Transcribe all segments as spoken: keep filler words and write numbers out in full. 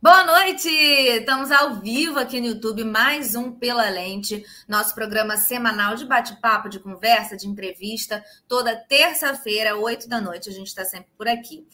Boa noite! Estamos ao vivo aqui no YouTube, mais um Pela Lente, nosso programa semanal de bate-papo, de conversa, de entrevista, toda terça-feira, oito da noite, a gente está sempre por aqui.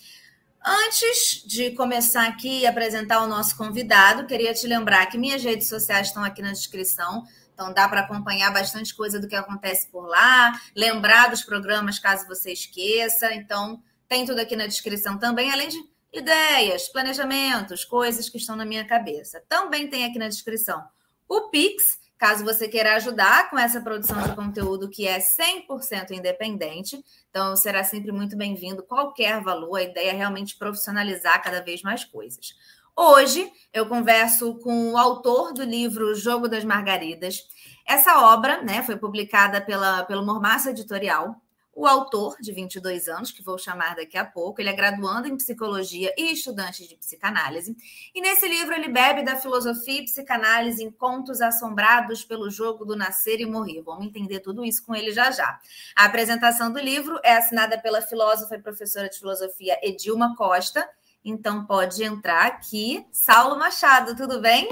Antes de começar aqui e apresentar o nosso convidado, queria te lembrar que minhas redes sociais estão aqui na descrição, então dá para acompanhar bastante coisa do que acontece por lá, lembrar dos programas caso você esqueça, então tem tudo aqui na descrição também, além de ideias, planejamentos, coisas que estão na minha cabeça. Também tem aqui na descrição o Pix, caso você queira ajudar com essa produção de conteúdo que é cem por cento independente. Então, será sempre muito bem-vindo qualquer valor. A ideia é realmente profissionalizar cada vez mais coisas. Hoje, eu converso com o autor do livro O Jogo das Margaridas. Essa obra, né, foi publicada pela, pelo Mormaço Editorial. O autor, de vinte e dois anos, que vou chamar daqui a pouco, ele é graduando em psicologia e estudante de psicanálise. E nesse livro ele bebe da filosofia e psicanálise em contos assombrados pelo jogo do nascer e morrer. Vamos entender tudo isso com ele já já. A apresentação do livro é assinada pela filósofa e professora de filosofia Edilma Costa. Então pode entrar aqui. Saulo Machado, tudo bem?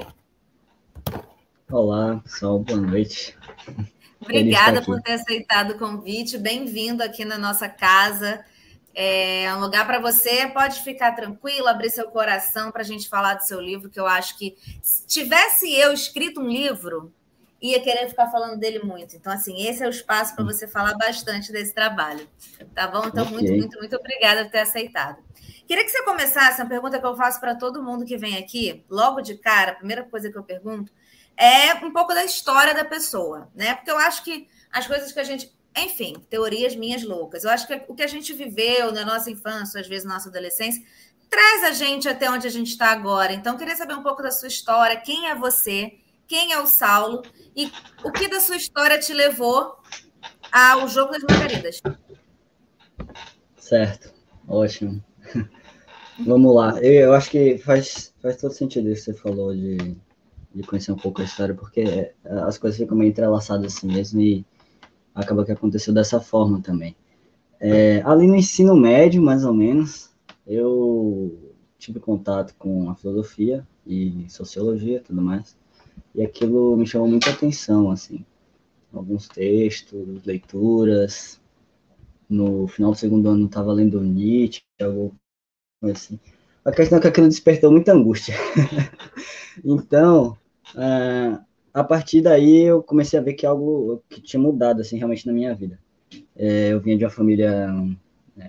Olá, pessoal. Boa noite. Obrigada por ter aceitado o convite, bem-vindo aqui na nossa casa, é um lugar para você, pode ficar tranquilo, abrir seu coração para a gente falar do seu livro, que eu acho que se tivesse eu escrito um livro, ia querer ficar falando dele muito, então assim, esse é o espaço para você falar bastante desse trabalho, tá bom? Então okay. muito, muito, muito obrigada por ter aceitado. Queria que você começasse, uma pergunta que eu faço para todo mundo que vem aqui, logo de cara, a primeira coisa que eu pergunto, é um pouco da história da pessoa, né? Porque eu acho que as coisas que a gente... Enfim, teorias minhas loucas. Eu acho que o que a gente viveu na nossa infância, às vezes na nossa adolescência, traz a gente até onde a gente está agora. Então, eu queria saber um pouco da sua história. Quem é você? Quem é o Saulo? E o que da sua história te levou ao Jogo das Margaridas? Certo. Ótimo. Vamos lá. Eu acho que faz, faz todo sentido isso que você falou de... de conhecer um pouco a história, porque as coisas ficam meio entrelaçadas assim mesmo e acaba que aconteceu dessa forma também. É, ali no ensino médio, mais ou menos, eu tive contato com a filosofia e sociologia e tudo mais, e aquilo me chamou muita atenção, assim. Alguns textos, leituras, no final do segundo ano eu estava lendo Nietzsche, algo assim. A questão é que aquilo despertou muita angústia. Então, Uh, a partir daí eu comecei a ver que algo que tinha mudado assim realmente na minha vida. É, eu vinha de uma família,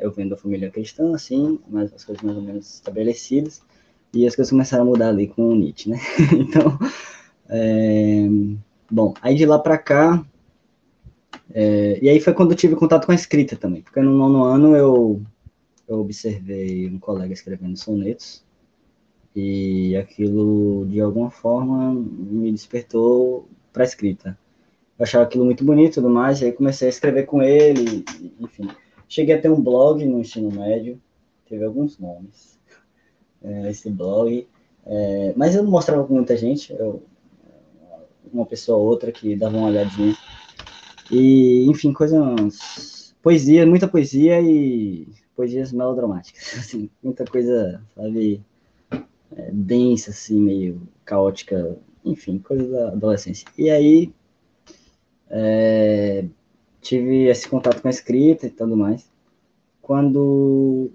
eu venho da família cristã, assim, mas as coisas mais ou menos estabelecidas, e as coisas começaram a mudar ali com o Nietzsche, né? Então, é, bom, aí de lá para cá, é, e aí foi quando eu tive contato com a escrita também, porque no nono ano eu, eu observei um colega escrevendo sonetos, e aquilo, de alguma forma, me despertou para a escrita. Eu achava aquilo muito bonito e tudo mais, e aí comecei a escrever com ele, enfim. Cheguei a ter um blog no ensino médio, teve alguns nomes, é, esse blog, é, mas eu não mostrava com muita gente, eu, uma pessoa ou outra que dava uma olhadinha. E, enfim, coisas... Poesia, muita poesia e poesias melodramáticas, assim, muita coisa, sabe... É, densa, assim, meio caótica, enfim, coisa da adolescência. E aí, é, tive esse contato com a escrita e tudo mais. Quando,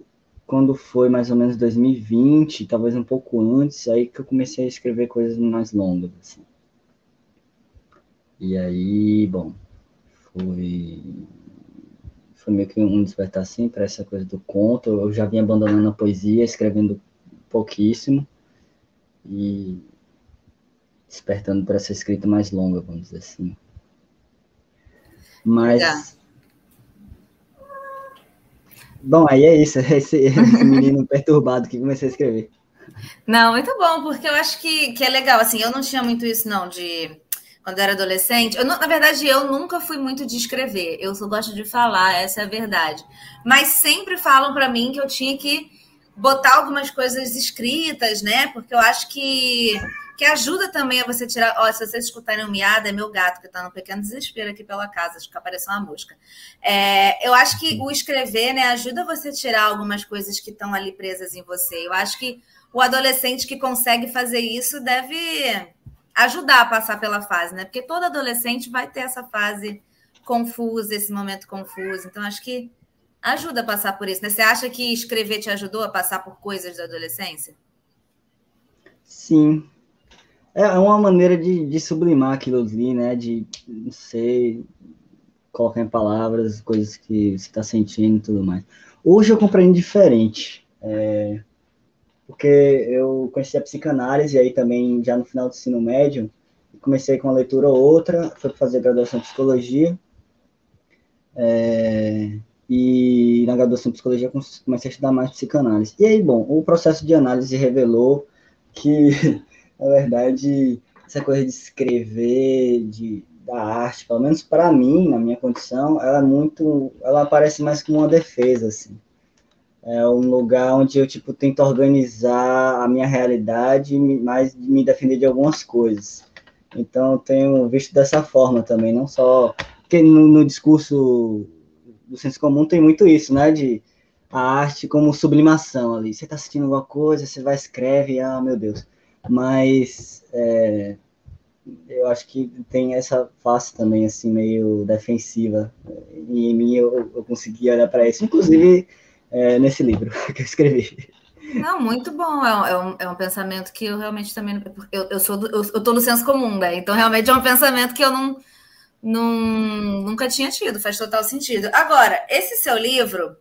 quando foi mais ou menos dois mil e vinte, talvez um pouco antes, aí que eu comecei a escrever coisas mais longas, assim. E aí, bom, foi, foi meio que um despertar, assim, para essa coisa do conto. Eu já vinha abandonando a poesia, escrevendo pouquíssimo, e despertando para essa escrita mais longa, vamos dizer assim. Mas... Legal. Bom, aí é isso, é esse, esse menino perturbado que comecei a escrever. Não, muito bom, porque eu acho que, que é legal, assim, eu não tinha muito isso, não, de quando eu era adolescente, eu não, na verdade, eu nunca fui muito de escrever, eu só gosto de falar, essa é a verdade, mas sempre falam para mim que eu tinha que botar algumas coisas escritas, né? Porque eu acho que, que ajuda também a você tirar... Ó, se vocês escutarem um miado, é meu gato, que está num pequeno desespero aqui pela casa, acho que apareceu uma mosca. É, eu acho que o escrever, né, ajuda você a tirar algumas coisas que estão ali presas em você. Eu acho que o adolescente que consegue fazer isso deve ajudar a passar pela fase, né? Porque todo adolescente vai ter essa fase confusa, esse momento confuso. Então, acho que ajuda a passar por isso, né? Você acha que escrever te ajudou a passar por coisas da adolescência? Sim. É uma maneira de, de sublimar aquilo ali, né? De, não sei, colocar em palavras coisas que você está sentindo e tudo mais. Hoje eu compreendo diferente, é, porque eu conheci a psicanálise aí também já no final do ensino médio, comecei com uma leitura ou outra, fui fazer graduação em psicologia, é, e na graduação em psicologia comecei a estudar mais psicanálise. E aí, bom, o processo de análise revelou que... Na verdade, essa coisa de escrever, de, da arte, pelo menos para mim, na minha condição, ela é muito, ela aparece mais como uma defesa, assim. É um lugar onde eu, tipo, tento organizar a minha realidade, mas me defender de algumas coisas. Então, eu tenho visto dessa forma também, não só... Porque no, no discurso do senso comum tem muito isso, né, de a arte como sublimação ali. Você está sentindo alguma coisa, você vai escreve e, ah, meu Deus... Mas é, eu acho que tem essa face também, assim, meio defensiva. E em mim eu, eu consegui olhar para isso, inclusive é, nesse livro que eu escrevi. Não, muito bom. É um, é um pensamento que eu realmente também... Eu, eu sou do, eu, eu tô no senso comum, né? Então, realmente é um pensamento que eu não, não, nunca tinha tido. Faz total sentido. Agora, esse seu livro,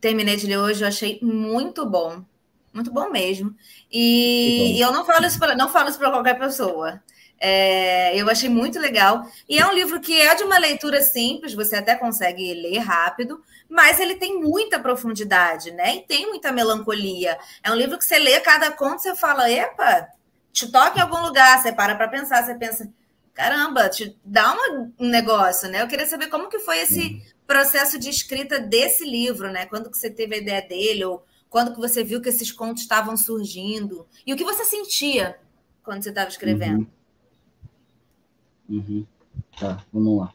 terminei de ler hoje, eu achei muito bom. Muito bom mesmo. E, e eu não falo isso para qualquer pessoa. É, eu achei muito legal. E é um livro que é de uma leitura simples, você até consegue ler rápido, mas ele tem muita profundidade, né? E tem muita melancolia. É um livro que você lê cada conto, você fala, epa, te toca em algum lugar, você para para pensar, você pensa, caramba, te dá uma, um negócio, né? Eu queria saber como que foi esse processo de escrita desse livro, né? Quando que você teve a ideia dele, ou quando que você viu que esses contos estavam surgindo? E o que você sentia quando você estava escrevendo? Uhum. Uhum. Tá, vamos lá.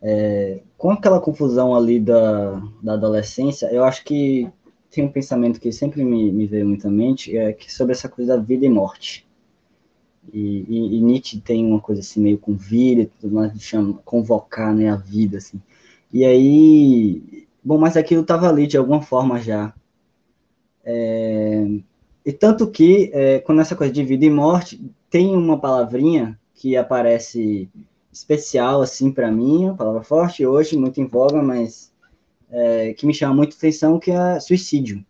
É, com aquela confusão ali da, da adolescência, eu acho que tem um pensamento que sempre me, me veio muito à mente, é que sobre essa coisa da vida e morte. E, e, e Nietzsche tem uma coisa assim, meio com vida, tudo mais, que chama convocar, né, a vida, assim. E aí... Bom, mas aquilo estava ali de alguma forma já. É, e tanto que, é, quando essa coisa de vida e morte, tem uma palavrinha que aparece especial, assim, para mim, uma palavra forte hoje, muito em voga, mas é, que me chama muito atenção, que é suicídio.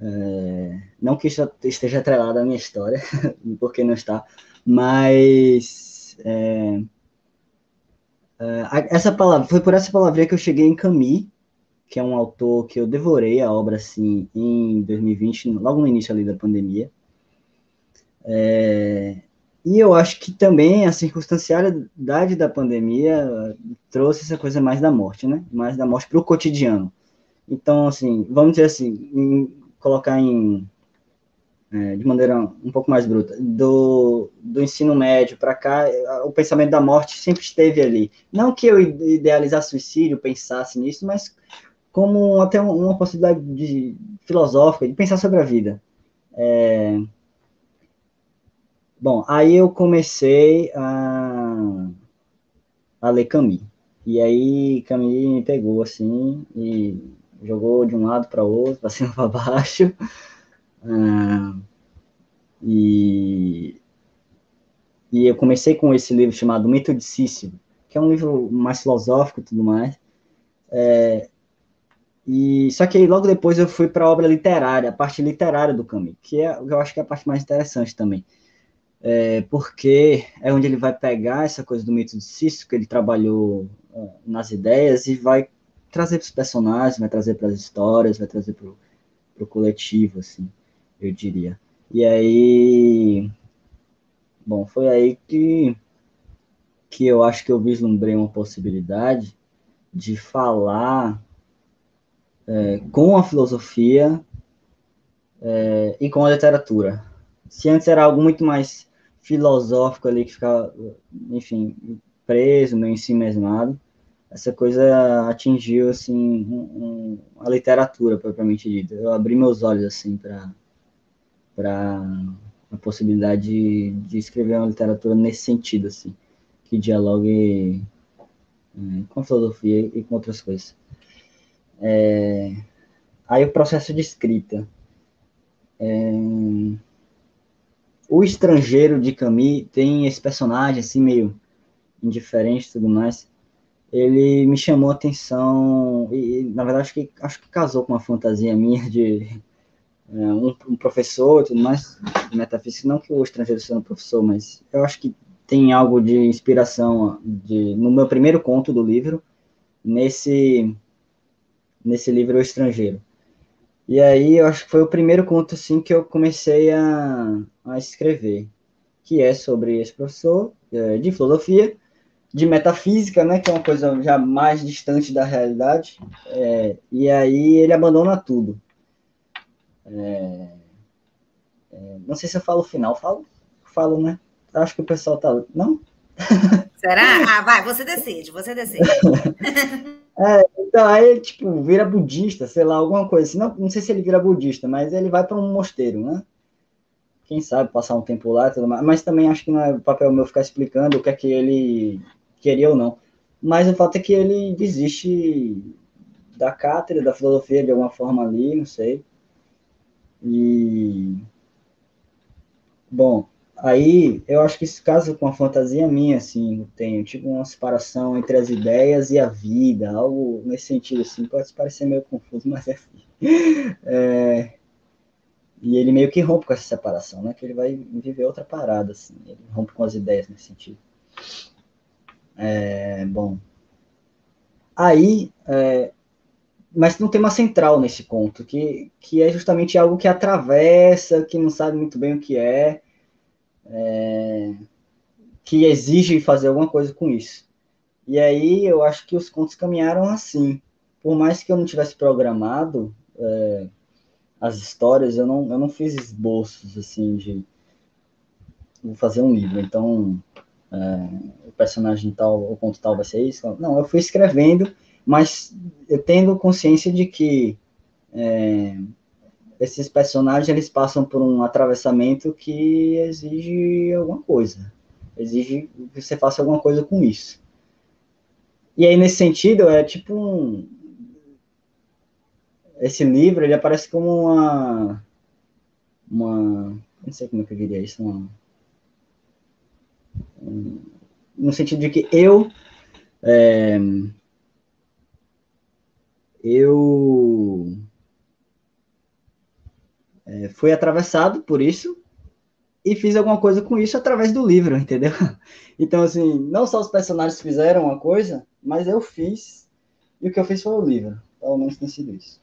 É, não que isso esteja atrelado à minha história, porque não está, mas é, é, essa palavra, foi por essa palavrinha que eu cheguei em Camus, que é um autor que eu devorei a obra, assim, em dois mil e vinte, logo no início ali da pandemia. É, e eu acho que também a circunstancialidade da pandemia trouxe essa coisa mais da morte, né? Mais da morte para o cotidiano. Então, assim, vamos dizer assim, em, colocar em, é, de maneira um pouco mais bruta, do, do ensino médio para cá, o pensamento da morte sempre esteve ali. Não que eu idealizasse suicídio, pensasse nisso, mas... como até uma possibilidade de, filosófica, de pensar sobre a vida. É... Bom, aí eu comecei a, a ler Camus. E aí Camus me pegou, assim, e jogou de um lado para outro, para cima, para baixo. Ah, e... e eu comecei com esse livro chamado Mito de Sísifo, que é um livro mais filosófico e tudo mais. É... E, só que aí logo depois eu fui para a obra literária, a parte literária do Camus, que é, eu acho que é a parte mais interessante também, é, porque é onde ele vai pegar essa coisa do mito de Sísifo, que ele trabalhou é, nas ideias, e vai trazer para os personagens, vai trazer para as histórias, vai trazer para o coletivo, assim, eu diria. E aí, bom, foi aí que, que eu acho que eu vislumbrei uma possibilidade de falar... É, com a filosofia é, e com a literatura Se antes era algo muito mais filosófico ali, que ficava, enfim, preso, meio em si mesmado, essa coisa atingiu, assim, um, um, a literatura, propriamente dita. Eu abri meus olhos, assim, para a possibilidade de, de escrever uma literatura nesse sentido, assim, que dialogue é, com a filosofia e com outras coisas. É, aí o processo de escrita. É, O Estrangeiro, de Camus, tem esse personagem, assim, meio indiferente e tudo mais. Ele me chamou a atenção, e na verdade acho que, acho que casou com uma fantasia minha de é, um, um professor e tudo mais, de metafísica. Não que o estrangeiro seja um professor, mas eu acho que tem algo de inspiração de, no meu primeiro conto do livro, nesse, nesse livro O Estrangeiro. E aí, eu acho que foi o primeiro conto, assim, que eu comecei a, a escrever, que é sobre esse professor de filosofia, de metafísica, né, que é uma coisa já mais distante da realidade, é, e aí ele abandona tudo. É, é, não sei se eu falo o final, falo? Falo, né? Acho que o pessoal tá... Não? Será? Ah, vai, você decide, você decide. É, então, aí ele, tipo, vira budista, sei lá, alguma coisa assim. Não, não sei se ele vira budista, mas ele vai para um mosteiro, né? Quem sabe passar um tempo lá e tudo mais. Mas também acho que não é papel meu ficar explicando o que é que ele queria ou não. Mas o fato é que ele desiste da cátedra, da filosofia, de alguma forma ali, não sei. E... Bom, aí eu acho que isso casa com a fantasia minha, assim, tem tipo uma separação entre as ideias e a vida, algo nesse sentido, assim, pode parecer meio confuso, mas é assim. É... E ele meio que rompe com essa separação, né, que ele vai viver outra parada, assim, ele rompe com as ideias nesse sentido. É... Bom, aí, é... mas não tem uma central nesse conto, que, que é justamente algo que atravessa, que não sabe muito bem o que é, É, que exige fazer alguma coisa com isso. E aí eu acho que os contos caminharam assim. Por mais que eu não tivesse programado é, as histórias, eu não, eu não fiz esboços assim de vou fazer um livro, então é, o personagem tal, o conto tal vai ser isso. Não, eu fui escrevendo, mas eu tendo consciência de que é, esses personagens, eles passam por um atravessamento que exige alguma coisa. Exige que você faça alguma coisa com isso. E aí, nesse sentido, é tipo um... Esse livro, ele aparece como uma... uma... Não sei como é que eu diria isso. Uma, um, no sentido de que eu... É, eu... É, fui atravessado por isso e fiz alguma coisa com isso através do livro, entendeu? Então, assim, não só os personagens fizeram uma coisa, mas eu fiz, e o que eu fiz foi o livro. Pelo menos tem sido isso.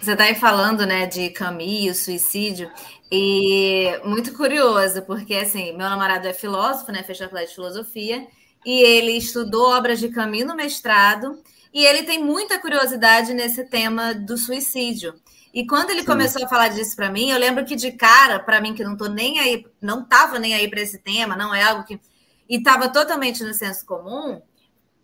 Você está aí falando, né, de Camus, suicídio, e muito curioso, porque, assim, meu namorado é filósofo, né, fez faculdade de filosofia, e ele estudou obras de Camus no mestrado, e ele tem muita curiosidade nesse tema do suicídio. E quando ele Sim. começou a falar disso para mim, eu lembro que de cara, para mim, que não tô nem aí, não tava nem aí para esse tema, não é algo que... E tava totalmente no senso comum,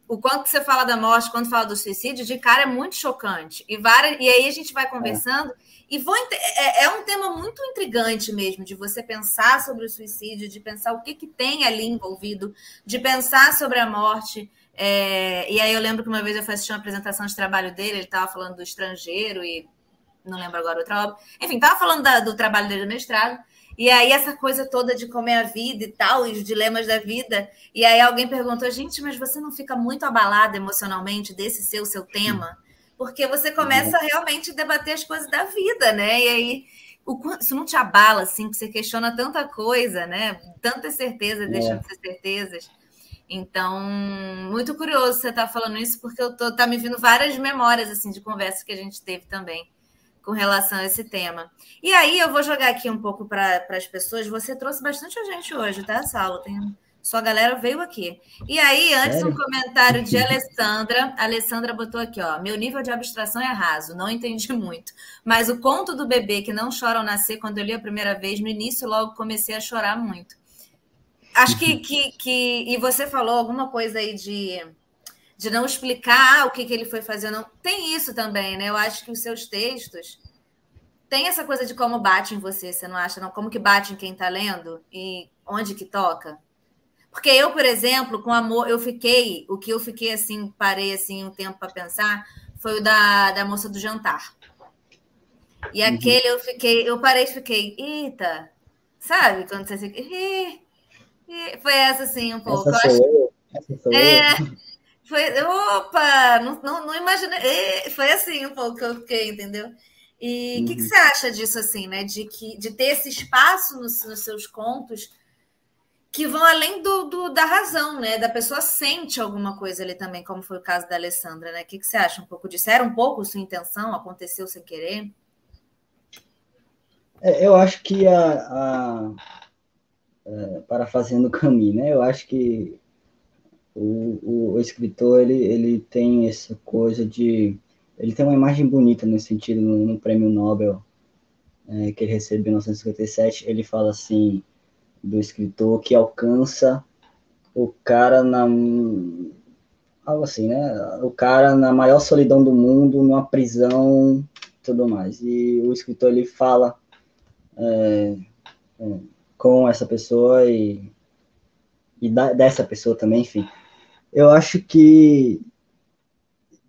o quanto você fala da morte, quando fala do suicídio, de cara é muito chocante. E, várias... e aí a gente vai conversando, é. e vou... é um tema muito intrigante mesmo, de você pensar sobre o suicídio, de pensar o que, que tem ali envolvido, de pensar sobre a morte... É... E aí eu lembro que uma vez eu fui assistir uma apresentação de trabalho dele, ele tava falando do estrangeiro e... não lembro agora outra obra, enfim, estava falando da, do trabalho dele no mestrado, e aí essa coisa toda de como é a vida e tal, e os dilemas da vida, e aí alguém perguntou, gente, mas você não fica muito abalada emocionalmente desse ser o seu tema? Porque você começa a realmente debater as coisas da vida, né? E aí, o, isso não te abala, assim, que você questiona tanta coisa, né? Tantas certezas, deixando de ser certezas. Então, muito curioso você estar falando isso, porque eu tô, tá me vindo várias memórias, assim, de conversas que a gente teve também com relação a esse tema. E aí, eu vou jogar aqui um pouco para as pessoas. Você trouxe bastante a gente hoje, tá, Saulo? Tem Sua galera veio aqui. E aí, antes, um comentário de Alessandra. A Alessandra botou aqui, ó. Meu nível de abstração é raso, não entendi muito. Mas o conto do bebê que não chora ao nascer, quando eu li a primeira vez, no início logo comecei a chorar muito. Acho que... que, que... E você falou alguma coisa aí de... de não explicar o que, que ele foi fazer. Não... Tem isso também, né? Eu acho que os seus textos... Tem essa coisa de como bate em você, você não acha? Não? Como que bate em quem tá lendo? E onde que toca? Porque eu, por exemplo, com amor, eu fiquei... O que eu fiquei, assim, parei assim, um tempo para pensar, foi o da, da moça do jantar. E uhum. aquele eu fiquei... Eu parei e fiquei... Eita! Sabe? Quando você fica... Ih, ih. Foi essa, assim, um pouco. Essa sou eu. Essa sou é... eu. Foi, opa, não, não, não imaginei. Foi assim um pouco que eu fiquei, entendeu? E o uhum. que, que você acha disso, assim, né? De, que, de ter esse espaço nos, nos seus contos que vão além do, do, da razão, né? Da pessoa sente alguma coisa ali também, como foi o caso da Alessandra, né? O que, que você acha um pouco disso? Era um pouco sua intenção? Aconteceu sem querer? É, eu acho que, a, a, a, parafraseando o Camus, né? Eu acho que O, o, o escritor, ele, ele tem essa coisa de... Ele tem uma imagem bonita, nesse sentido, no, no prêmio Nobel é, que ele recebeu em mil novecentos e cinquenta e sete, ele fala assim, do escritor que alcança o cara na... Algo assim, né? O cara na maior solidão do mundo, numa prisão e tudo mais. E o escritor, ele fala é, é, com essa pessoa e, e da, dessa pessoa também, enfim... Eu acho que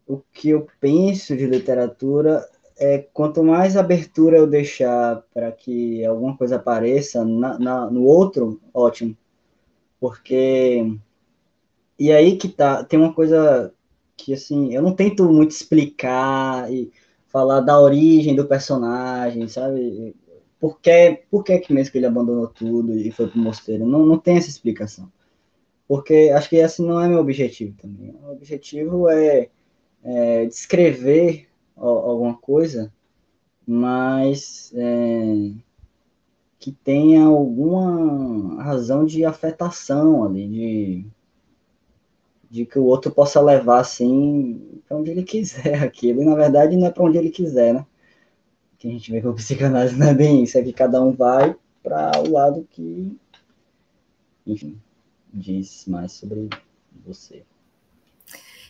o que eu penso de literatura é quanto mais abertura eu deixar para que alguma coisa apareça na, na, no outro, ótimo. Porque... E aí que tá, tem uma coisa que, assim, eu não tento muito explicar e falar da origem do personagem, sabe? Por que, por que que mesmo que ele abandonou tudo e foi pro mosteiro? Não, não tem essa explicação. Porque acho que esse não é meu objetivo também. O objetivo é, é descrever alguma coisa, mas é, que tenha alguma razão de afetação ali, de, de que o outro possa levar assim para onde ele quiser aquilo. E, na verdade, não é para onde ele quiser, né? Que a gente vê que o psicanálise não é bem isso, é que cada um vai para o lado que... Enfim... diz mais sobre você.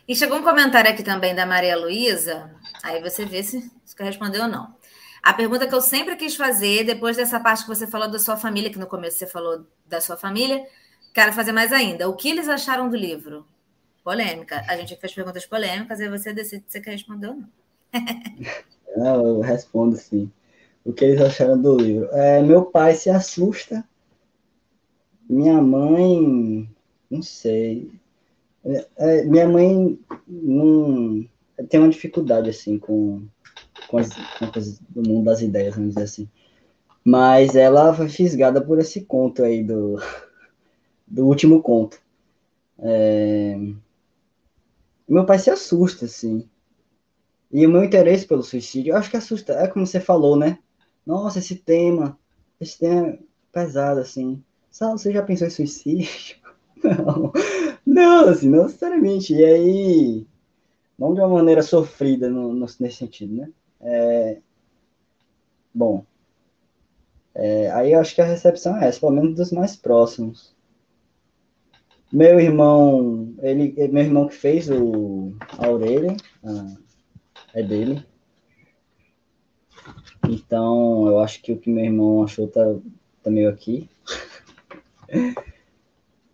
E chegou um comentário aqui também da Maria Luísa, aí você vê se você respondeu ou não. A pergunta que eu sempre quis fazer, depois dessa parte que você falou da sua família, que no começo você falou da sua família, quero fazer mais ainda. O que eles acharam do livro? Polêmica. A gente fez perguntas polêmicas, aí você decide se você quer responder ou não. Não, eu respondo sim. O que eles acharam do livro? É, meu pai se assusta. Minha mãe, não sei, é, minha mãe não, tem uma dificuldade, assim, com, com, as, com as, do mundo das ideias, vamos dizer assim. Mas ela foi fisgada por esse conto aí, do, do último conto. É, meu pai se assusta, assim. E o meu interesse pelo suicídio, eu acho que assusta, é como você falou, né? Nossa, esse tema, esse tema é pesado, assim. Saulo, você já pensou em suicídio? Não, não, assim, não necessariamente. E aí, não de uma maneira sofrida no, no, nesse sentido, né? É, bom, é, aí eu acho que a recepção é essa, pelo menos dos mais próximos. Meu irmão, ele, meu irmão que fez o, a orelha, a, é dele. Então, eu acho que o que meu irmão achou tá, tá meio aqui.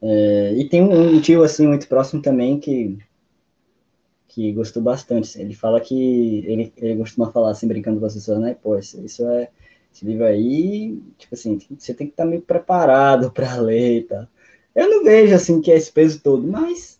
É, e tem um, um tio assim muito próximo também que, que gostou bastante. Ele fala que ele, ele costuma falar assim, brincando com as pessoas, né? Pô, isso é esse livro aí, tipo assim, você tem que estar meio preparado para ler e tal. Eu não vejo assim que é esse peso todo, mas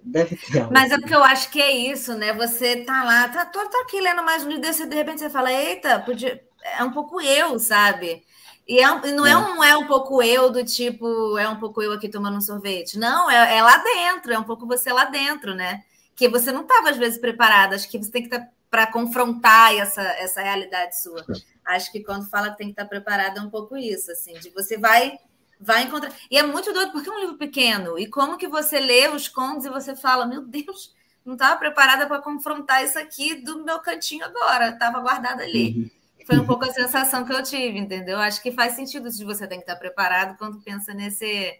deve ter algo. Mas é porque eu acho que é isso, né? Você tá lá, tá, tô, tô aqui lendo mais um livro, de repente você fala, eita, podia... é um pouco eu, sabe? E é, não é um, é um pouco eu do tipo, é um pouco eu aqui tomando um sorvete. Não, é, é lá dentro, é um pouco você lá dentro, né? Que você não estava, às vezes, preparada. Acho que você tem que estar para confrontar essa, essa realidade sua. Acho que quando fala que tem que estar preparada é um pouco isso, assim. De você vai vai encontrar. E é muito doido, porque é um livro pequeno. E como que você lê os contos e você fala, meu Deus, não estava preparada para confrontar isso aqui do meu cantinho agora, estava guardada ali. Uhum. Foi um pouco a sensação que eu tive, entendeu? Acho que faz sentido se você tem que estar preparado quando pensa nesse...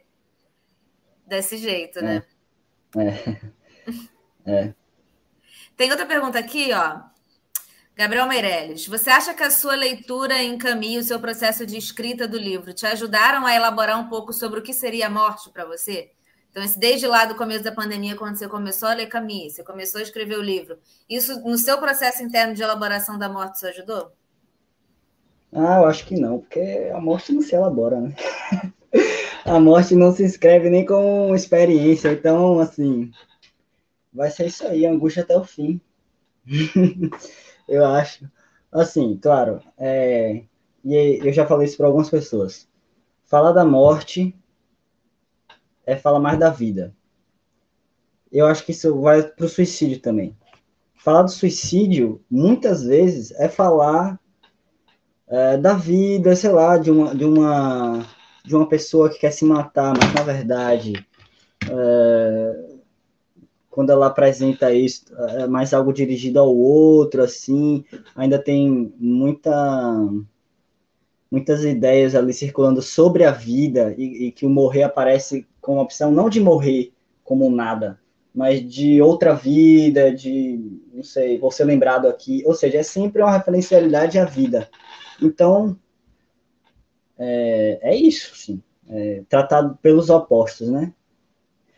desse jeito, é. Né? É. É. Tem outra pergunta aqui, ó. Gabriel Meirelles, você acha que a sua leitura encaminha o seu processo de escrita do livro? Te ajudaram a elaborar um pouco sobre o que seria a morte para você? Então, desde lá do começo da pandemia, quando você começou a ler Camus, você começou a escrever o livro, isso no seu processo interno de elaboração da morte te ajudou? Ah, eu acho que não, porque a morte não se elabora, né? A morte não se escreve nem com experiência, então, assim, vai ser isso aí, angústia até o fim. Eu acho. Assim, claro, é, e eu já falei isso para algumas pessoas. Falar da morte é falar mais da vida. Eu acho que isso vai para o suicídio também. Falar do suicídio, muitas vezes, é falar é, da vida, sei lá, de uma, de uma, de uma pessoa que quer se matar, mas, na verdade, é, quando ela apresenta isso, é mais algo dirigido ao outro, assim, ainda tem muita, muitas ideias ali circulando sobre a vida, e, e que o morrer aparece como opção, não de morrer como nada, mas de outra vida, de, não sei, vou ser lembrado aqui, ou seja, é sempre uma referencialidade à vida. Então, é, é isso, sim, é, tratado pelos opostos, né?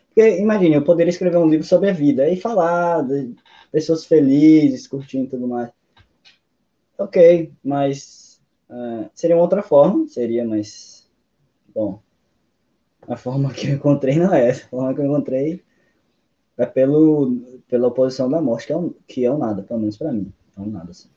Porque, imagine, eu poderia escrever um livro sobre a vida e falar de pessoas felizes, curtindo e tudo mais. Ok, mas uh, seria uma outra forma, seria, mas... Bom, a forma que eu encontrei não é essa. A forma que eu encontrei é pelo, pela oposição da morte, que é um, que é um nada, pelo menos para mim. É um nada, assim.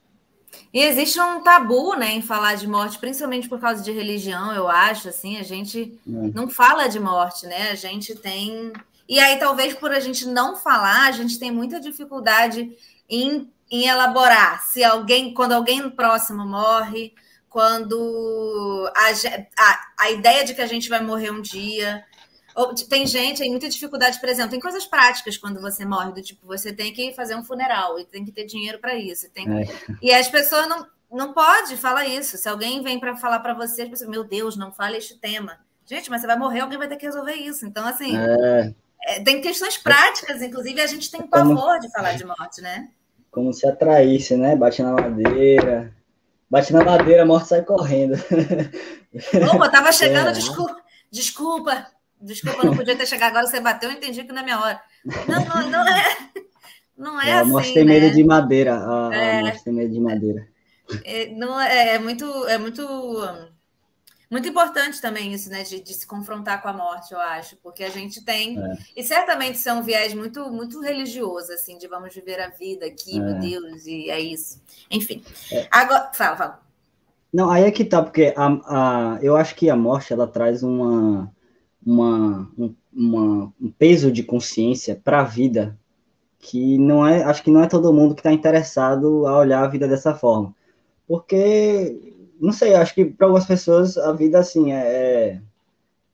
E existe um tabu, né, em falar de morte, principalmente por causa de religião, eu acho, assim, a gente é. não fala de morte, né, a gente tem... E aí, talvez, por a gente não falar, a gente tem muita dificuldade em, em elaborar. Se alguém, quando alguém próximo morre, quando a, a, a ideia de que a gente vai morrer um dia... Ou, tem gente, tem muita dificuldade, por exemplo, tem coisas práticas quando você morre, do tipo, você tem que fazer um funeral, e tem que ter dinheiro para isso. E, tem que... e as pessoas não, não podem falar isso. Se alguém vem para falar para você, as pessoas, meu Deus, não fale este tema. Gente, mas você vai morrer, alguém vai ter que resolver isso. Então, assim... É... Tem questões práticas, inclusive, a gente tem pavor como... de falar de morte, né? Como se atraísse, né? Bate na madeira, bate na madeira, a morte sai correndo. Opa, tava chegando, é. desculpa, desculpa, desculpa, não podia ter chegado agora, você bateu, eu entendi que não é minha hora. Não, não, não é, não é, é assim, né? A morte tem medo de madeira, a, é, a morte tem medo de madeira. É, não, é, é muito... É muito... Muito importante também isso, né, de, de se confrontar com a morte, eu acho, porque a gente tem... É. E certamente isso é um viés muito, muito religioso, assim, de vamos viver a vida aqui, é. meu Deus, e é isso. Enfim. É. Agora, fala, fala. Não, aí é que tá, porque a, a, eu acho que a morte, ela traz uma, uma, um, uma, um peso de consciência para a vida, que não é, acho que não é todo mundo que está interessado a olhar a vida dessa forma. Porque... Não sei, acho que para algumas pessoas a vida, assim, é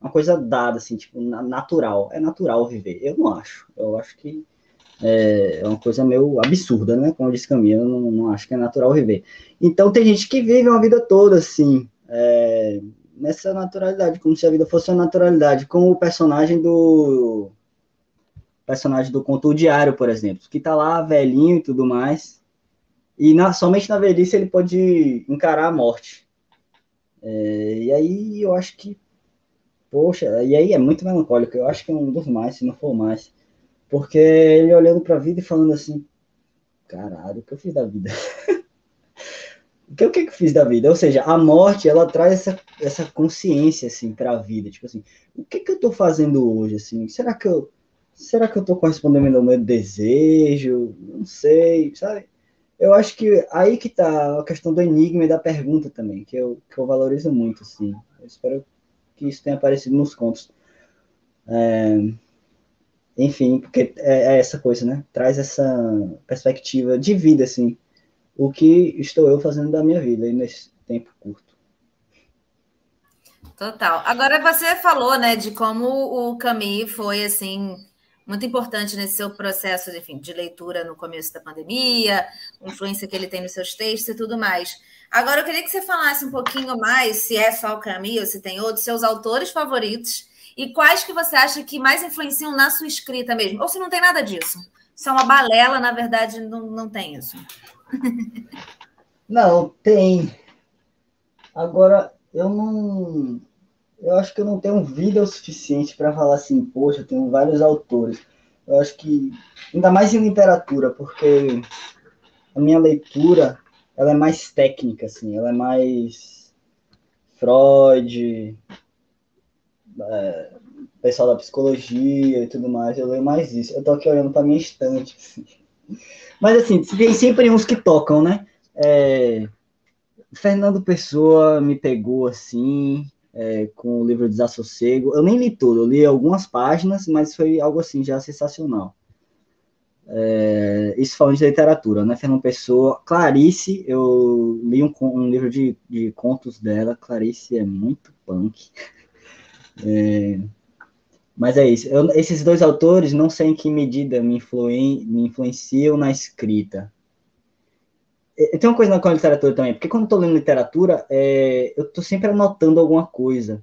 uma coisa dada, assim, tipo, natural. É natural viver. Eu não acho. Eu acho que é uma coisa meio absurda, né? Como eu disse, Camila, eu não, não acho que é natural viver. Então, tem gente que vive uma vida toda, assim, é, nessa naturalidade, como se a vida fosse uma naturalidade. Como o personagem do... personagem do Conto Diário, por exemplo, que tá lá velhinho e tudo mais... E na, somente na velhice ele pode encarar a morte. É, e aí eu acho que... Poxa, e aí é muito melancólico. Eu acho que é um dos mais, se não for mais. Porque ele olhando para a vida e falando assim... Caralho, o que eu fiz da vida? O que, o que eu fiz da vida? Ou seja, a morte, ela traz essa, essa consciência, assim, para a vida. Tipo assim, o que, que eu tô fazendo hoje, assim? Será que eu... Será que eu tô correspondendo ao meu desejo? Não sei, sabe? Eu acho que aí que tá a questão do enigma e da pergunta também, que eu, que eu valorizo muito, assim. Eu espero que isso tenha aparecido nos contos. É, enfim, porque é, é essa coisa, né? Traz essa perspectiva de vida, assim. O que estou eu fazendo da minha vida nesse tempo curto. Total. Agora você falou, né, de como o Camus foi assim muito importante nesse seu processo, enfim, de leitura no começo da pandemia, influência que ele tem nos seus textos e tudo mais. Agora eu queria que você falasse um pouquinho mais, se é só o Camus ou se tem outros, seus autores favoritos e quais que você acha que mais influenciam na sua escrita mesmo, ou se não tem nada disso. Se é uma balela, na verdade, não, não tem isso. Não, tem. Agora, eu não... Eu acho que eu não tenho vida o suficiente para falar assim, poxa, eu tenho vários autores. Eu acho que, ainda mais em literatura, porque a minha leitura, ela é mais técnica, assim, ela é mais Freud, é, pessoal da psicologia e tudo mais, eu leio mais isso. Eu tô aqui olhando pra minha estante, assim. Mas, assim, tem sempre uns que tocam, né? É, Fernando Pessoa me pegou, assim... É, com o livro Desassossego. Eu nem li tudo, eu li algumas páginas, mas foi algo assim, já sensacional. É, isso falando de literatura, né? Fernando Pessoa, Clarice, eu li um, um livro de, de contos dela, Clarice é muito punk. É, mas é isso. Eu, esses dois autores, não sei em que medida me, influem, me influenciam na escrita. Tem uma coisa com a literatura também, porque quando eu estou lendo literatura, é, eu estou sempre anotando alguma coisa.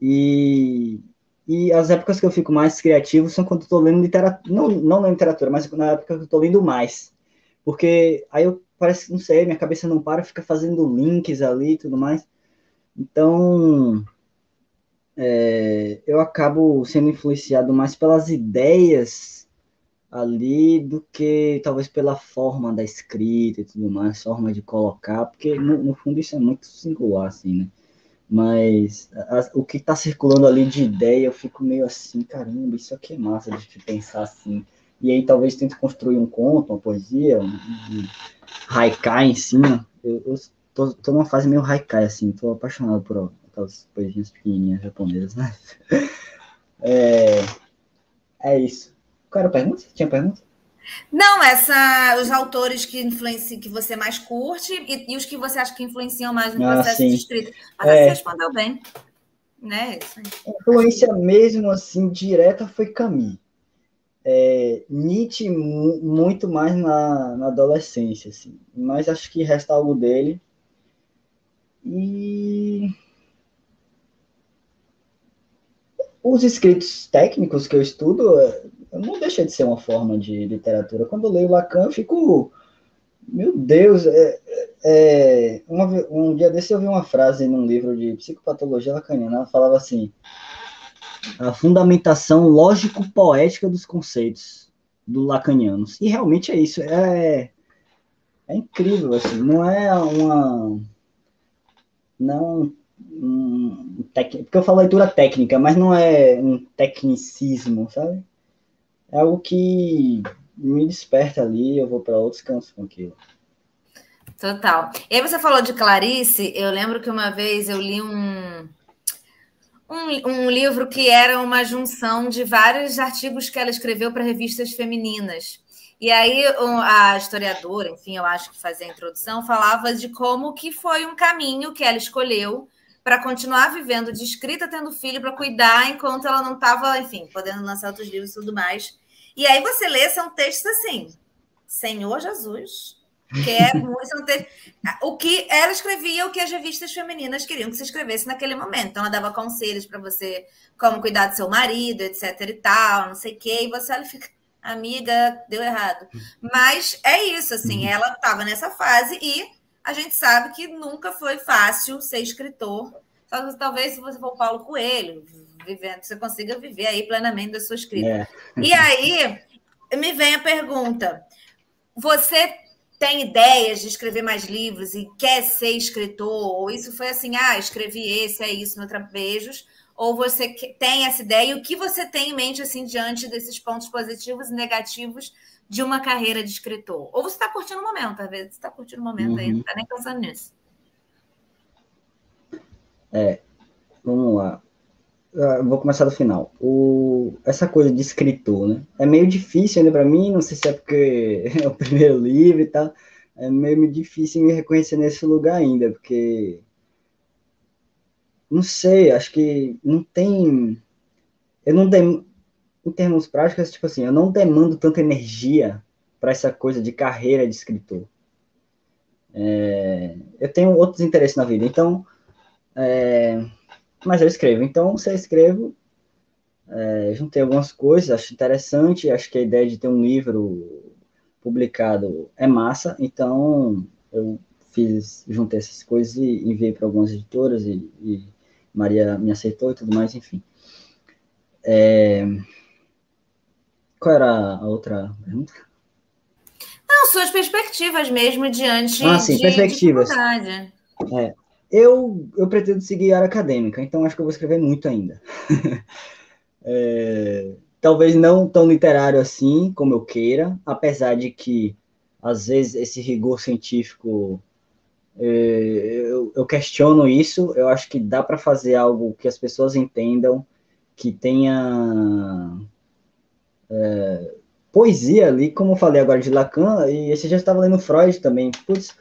E, e as épocas que eu fico mais criativo são quando eu estou lendo literatura, não, não lendo literatura, mas na época que eu estou lendo mais. Porque aí eu, parece, não sei, minha cabeça não para, fica fazendo links ali e tudo mais. Então, é, eu acabo sendo influenciado mais pelas ideias ali do que talvez pela forma da escrita e tudo mais, forma de colocar, porque no, no fundo isso é muito singular, assim, né? Mas a, o que tá circulando ali de ideia, eu fico meio assim, caramba, isso aqui é massa de te pensar assim. E aí talvez tento construir um conto, uma poesia, um, um haikai em cima. Eu, eu tô, tô numa fase meio haikai, assim, tô apaixonado por aquelas poesinhas pequenininhas japonesas, né? É, é isso. Qual era a pergunta? Tinha pergunta? Não, essa, os autores que influenciam, que você mais curte e, e os que você acha que influenciam mais no ah, processo sim. de escrita. Mas é, você respondeu bem. Né? Isso aí. A influência mesmo, assim, direta foi Camus. É, Nietzsche, mu- muito mais na, na adolescência, assim. Mas acho que resta algo dele. E... Os escritos técnicos que eu estudo... Eu não deixa de ser uma forma de literatura. Quando eu leio Lacan, eu fico... Meu Deus! É, é, uma, um dia desse eu vi uma frase num livro de psicopatologia lacaniana. Ela falava assim... A fundamentação lógico-poética dos conceitos do lacanianos. E realmente é isso. É, é incrível, assim. Não é uma... Não... Um, tec, porque eu falo leitura técnica, mas não é um tecnicismo, sabe? É algo que me desperta ali, eu vou para outros campos com aquilo. Total. E aí você falou de Clarice, eu lembro que uma vez eu li um, um, um livro que era uma junção de vários artigos que ela escreveu para revistas femininas. E aí a historiadora, enfim, eu acho que fazia a introdução, falava de como que foi um caminho que ela escolheu para continuar vivendo de escrita, tendo filho, para cuidar, enquanto ela não estava, enfim, podendo lançar outros livros e tudo mais. E aí você lê, são textos assim, Senhor Jesus, que é muito... São textos, o que ela escrevia, o que as revistas femininas queriam que você escrevesse naquele momento. Então, ela dava conselhos para você, como cuidar do seu marido, etc e tal, não sei o quê, e você olha e fica... Amiga, deu errado. Mas é isso, assim, ela estava nessa fase e... A gente sabe que nunca foi fácil ser escritor. Talvez, se você for Paulo Coelho, vivendo, você consiga viver aí plenamente da sua escrita. É. E aí, me vem a pergunta. Você tem ideias de escrever mais livros e quer ser escritor? Ou isso foi assim, ah, escrevi esse, é isso, no Trapejos? Ou você tem essa ideia? E o que você tem em mente, assim, diante desses pontos positivos e negativos de uma carreira de escritor? Ou você está curtindo o momento, às vezes você está curtindo o momento uhum. aí, não está nem pensando nisso. É, vamos lá. Eu vou começar do final. O, essa coisa de escritor, né? É meio difícil ainda para mim, não sei se é porque é o primeiro livro e tal, é meio difícil me reconhecer nesse lugar ainda, porque não sei, acho que não tem... Eu não dem... Em termos práticos, tipo assim, eu não demando tanta energia para essa coisa de carreira de escritor. É... Eu tenho outros interesses na vida, então... É... Mas eu escrevo. Então, se eu escrevo, é... juntei algumas coisas, acho interessante, acho que a ideia de ter um livro publicado é massa, então eu fiz, juntei essas coisas e enviei para algumas editoras e, e Maria me aceitou e tudo mais, enfim. É... Qual era a outra pergunta? Não, suas perspectivas mesmo diante ah, sim, de perspectivas. Dificuldade. É, eu, eu pretendo seguir a área acadêmica, então acho que eu vou escrever muito ainda. é, talvez não tão literário assim como eu queira, apesar de que, às vezes, esse rigor científico, é, eu, eu questiono isso, eu acho que dá para fazer algo que as pessoas entendam, que tenha... É, poesia ali, como eu falei agora de Lacan, e esse já estava lendo Freud também. Putz,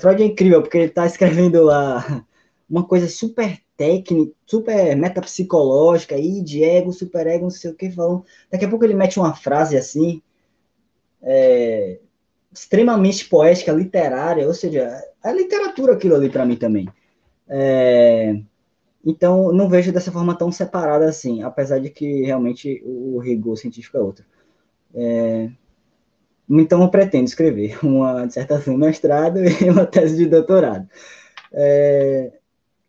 Freud é incrível, porque ele está escrevendo lá uma coisa super técnica, super metapsicológica, e de ego, super ego, não sei o que, falando. Daqui a pouco ele mete uma frase assim, é, extremamente poética, literária, ou seja, é literatura aquilo ali para mim também. É... Então, não vejo dessa forma tão separada assim, apesar de que realmente o rigor científico é outro. É... Então, eu pretendo escrever uma dissertação de mestrado e uma tese de doutorado. É...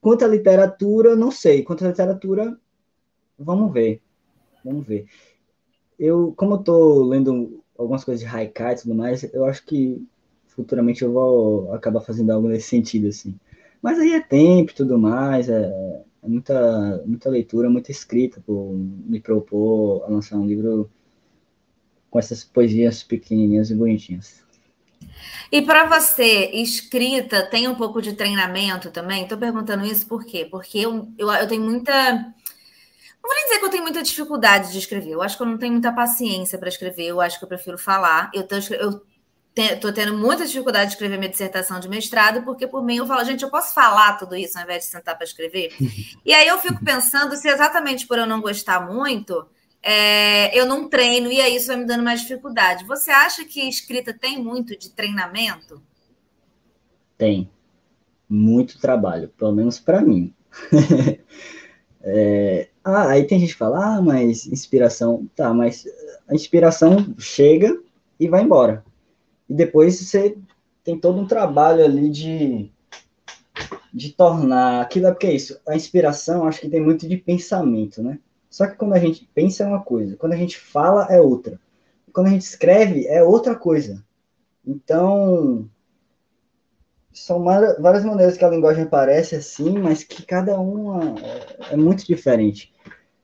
Quanto à literatura, não sei. Quanto à literatura, vamos ver. Vamos ver. Eu, como eu estou lendo algumas coisas de haikai e tudo mais, eu acho que futuramente eu vou acabar fazendo algo nesse sentido, assim. Mas aí é tempo e tudo mais, é, é muita, muita leitura, muita escrita, por me propor a lançar um livro com essas poesias pequenininhas e bonitinhas. E para você, escrita tem um pouco de treinamento também? Estou perguntando isso por quê? Porque eu, eu, eu tenho muita... Não vou nem dizer que eu tenho muita dificuldade de escrever, eu acho que eu não tenho muita paciência para escrever, eu acho que eu prefiro falar, eu estou escrevendo... Estou tendo muita dificuldade de escrever minha dissertação de mestrado, porque por mim eu falo, gente, eu posso falar tudo isso ao invés de sentar para escrever? E aí eu fico pensando se exatamente por eu não gostar muito, é, eu não treino, e aí isso vai me dando mais dificuldade. Você acha que escrita tem muito de treinamento? Tem. Muito trabalho, pelo menos para mim. é, ah, aí tem gente que fala, ah, mas inspiração... Tá, mas a inspiração chega e vai embora. E depois você tem todo um trabalho ali de, de tornar... Aquilo é porque é isso. A inspiração, acho que tem muito de pensamento, né? Só que quando a gente pensa é uma coisa. Quando a gente fala é outra. Quando a gente escreve é outra coisa. Então, são várias maneiras que a linguagem aparece assim, mas que cada uma é muito diferente.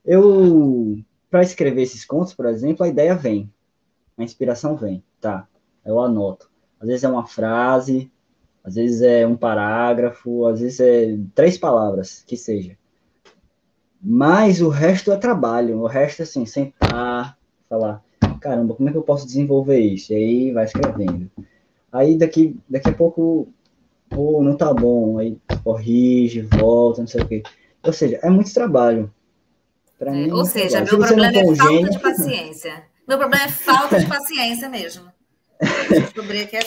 Eu, para escrever esses contos, por exemplo, a ideia vem. A inspiração vem, tá? Eu anoto. Às vezes é uma frase, às vezes é um parágrafo, às vezes é três palavras, que seja. Mas o resto é trabalho, o resto é assim, sentar, falar, caramba, como é que eu posso desenvolver isso? E aí vai escrevendo. Aí daqui, daqui a pouco, oh, não tá bom, aí corrige, volta, não sei o quê. Ou seja, é muito trabalho. Pra é, mim, ou seja, meu problema é falta gênio, de paciência. Meu problema é falta de paciência mesmo.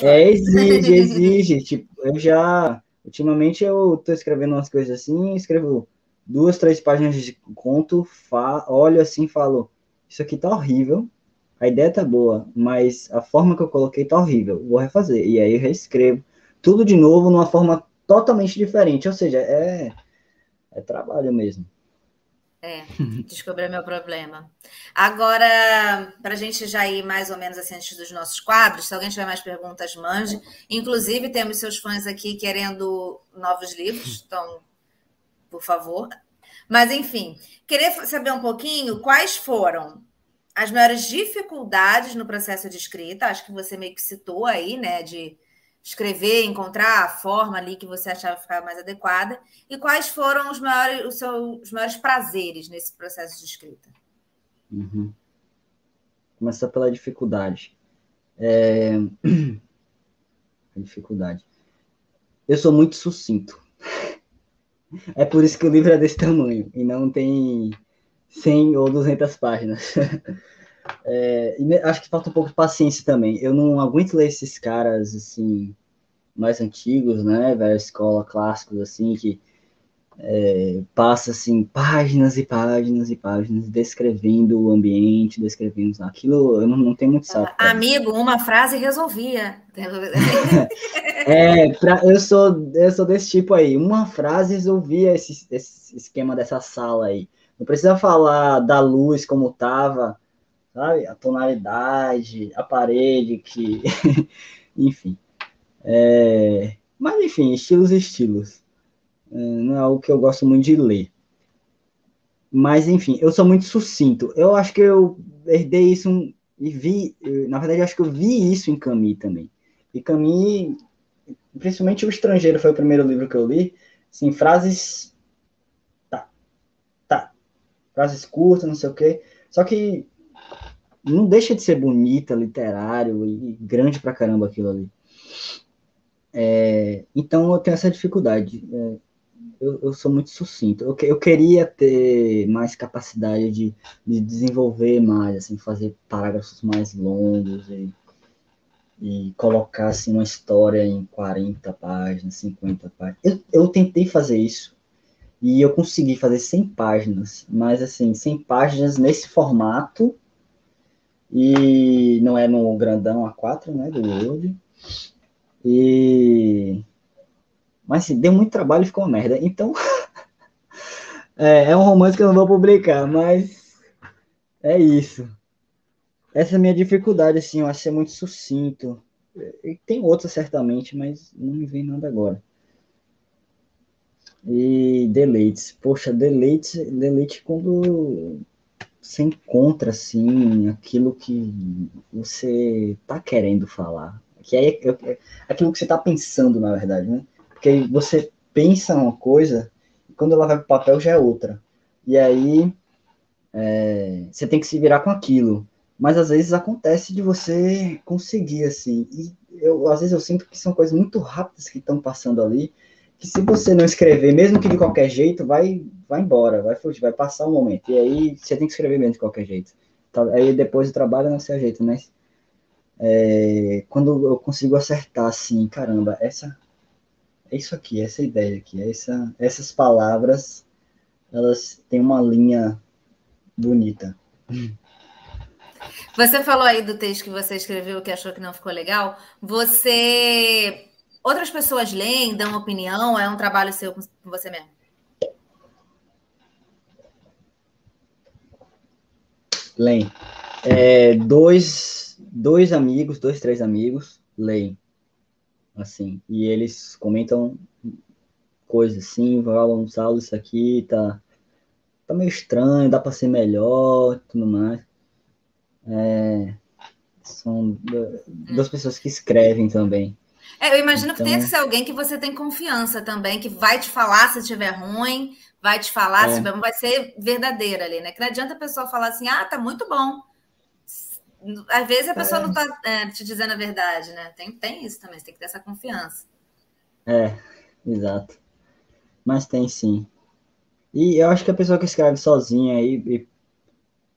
É, exige, exige. Tipo, eu já, ultimamente eu tô escrevendo umas coisas assim, escrevo duas, três páginas de conto, fa, olho assim e falo, isso aqui tá horrível, a ideia tá boa, mas a forma que eu coloquei tá horrível, vou refazer. E aí eu reescrevo tudo de novo numa forma totalmente diferente, ou seja, é, é trabalho mesmo. É, descobrir meu problema. Agora, para a gente já ir mais ou menos assim antes dos nossos quadros, se alguém tiver mais perguntas, mande. Inclusive, temos seus fãs aqui querendo novos livros, então, por favor. Mas, enfim, queria saber um pouquinho quais foram as maiores dificuldades no processo de escrita, acho que você meio que citou aí, né, de... escrever, encontrar a forma ali que você achava que ficava mais adequada, e quais foram os maiores, os seus, os maiores prazeres nesse processo de escrita? Uhum. Começar pela dificuldade. É... A dificuldade. Eu sou muito sucinto. É por isso que o livro é desse tamanho e não tem cem ou duzentas páginas. É, e acho que falta um pouco de paciência também. Eu não aguento ler esses caras assim mais antigos, né, velha escola, clássicos assim, que é, passa assim páginas e páginas e páginas descrevendo o ambiente, descrevendo aquilo. Eu não, não tenho muito saco. Amigo, uma frase resolvia. É, pra, eu sou eu sou desse tipo aí. Uma frase resolvia esse, esse esquema dessa sala aí. Não precisa falar da luz como tava, sabe? A tonalidade, a parede, que... enfim. É... Mas, enfim, estilos e estilos. É, não é algo que eu gosto muito de ler. Mas, enfim, eu sou muito sucinto. Eu acho que eu herdei isso um... e vi... Na verdade, eu acho que eu vi isso em Camus também. E Camus, principalmente O Estrangeiro, foi o primeiro livro que eu li. Assim, frases... Tá. Tá. Frases curtas, não sei o quê. Só que... não deixa de ser bonita, literário e grande pra caramba aquilo ali. É, então eu tenho essa dificuldade. É, eu, eu sou muito sucinto. Eu, eu queria ter mais capacidade de, de desenvolver mais, assim, fazer parágrafos mais longos e, e colocar assim, uma história em quarenta páginas, cinquenta páginas. Eu, eu tentei fazer isso e eu consegui fazer cem páginas, mas assim, cem páginas nesse formato. E não é no grandão A quatro, né, do Word. E... Mas assim, deu muito trabalho e ficou uma merda. Então, é, é um romance que eu não vou publicar, mas é isso. Essa é a minha dificuldade, assim, eu acho ser muito sucinto. E tem outras, certamente, mas não me vem nada agora. E deleites. Poxa, deleite, deleite quando... você encontra, assim, aquilo que você tá querendo falar. Que é, é, é aquilo que você tá pensando, na verdade, né? Porque você pensa uma coisa, e quando ela vai pro papel já é outra. E aí, é, você tem que se virar com aquilo. Mas, às vezes, acontece de você conseguir, assim. E, eu, às vezes, eu sinto que são coisas muito rápidas que estão passando ali, que se você não escrever, mesmo que de qualquer jeito, vai... vai embora, vai fugir, vai passar um momento. E aí você tem que escrever mesmo de qualquer jeito. Aí depois do trabalho não se ajeita, mas... É, quando eu consigo acertar, assim, caramba, essa... É isso aqui, essa ideia aqui, essa, essas palavras, elas têm uma linha bonita. Você falou aí do texto que você escreveu, que achou que não ficou legal. Você... Outras pessoas leem, dão opinião, é um trabalho seu com você mesmo? Leem. É, dois, dois amigos, dois, três amigos, leem. Assim, e eles comentam coisas assim, falam, Saulo, isso aqui tá, tá meio estranho, dá pra ser melhor e tudo mais. É, são duas pessoas que escrevem também. É, eu imagino então, que tem que ser alguém que você tem confiança também, que vai te falar se estiver ruim... vai te falar, é. vai ser verdadeira ali, né? Que não adianta a pessoa falar assim, ah, tá muito bom. Às vezes a pessoa é. não tá é, te dizendo a verdade, né? Tem, tem isso também, você tem que ter essa confiança. É, exato. Mas tem sim. E eu acho que a pessoa que escreve sozinha e, e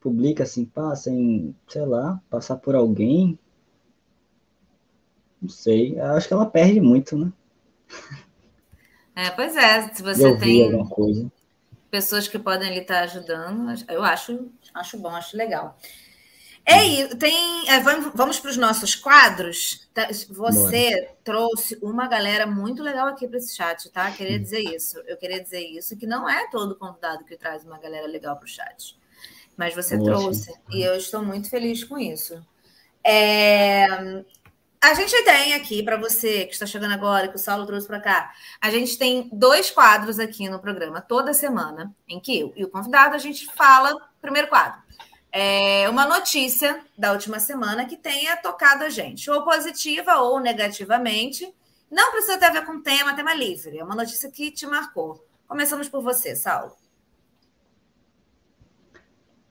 publica assim, passa em, sei lá, passar por alguém, não sei, eu acho que ela perde muito, né? É, pois é, se você tem coisa. Pessoas que podem ali estar ajudando, eu acho, acho bom, acho legal. Ei, tem, é, vamos, vamos para os nossos quadros. Você Bora. trouxe uma galera muito legal aqui para esse chat, tá? Queria dizer isso, eu queria dizer isso, que não é todo convidado que traz uma galera legal para o chat, mas você Nossa. trouxe, e eu estou muito feliz com isso. É... A gente tem aqui, para você que está chegando agora, que o Saulo trouxe para cá, a gente tem dois quadros aqui no programa, toda semana, em que eu e o convidado, a gente fala, primeiro quadro, é uma notícia da última semana que tenha tocado a gente, ou positiva ou negativamente, não precisa ter a ver com tema, tema livre, é uma notícia que te marcou. Começamos por você, Saulo.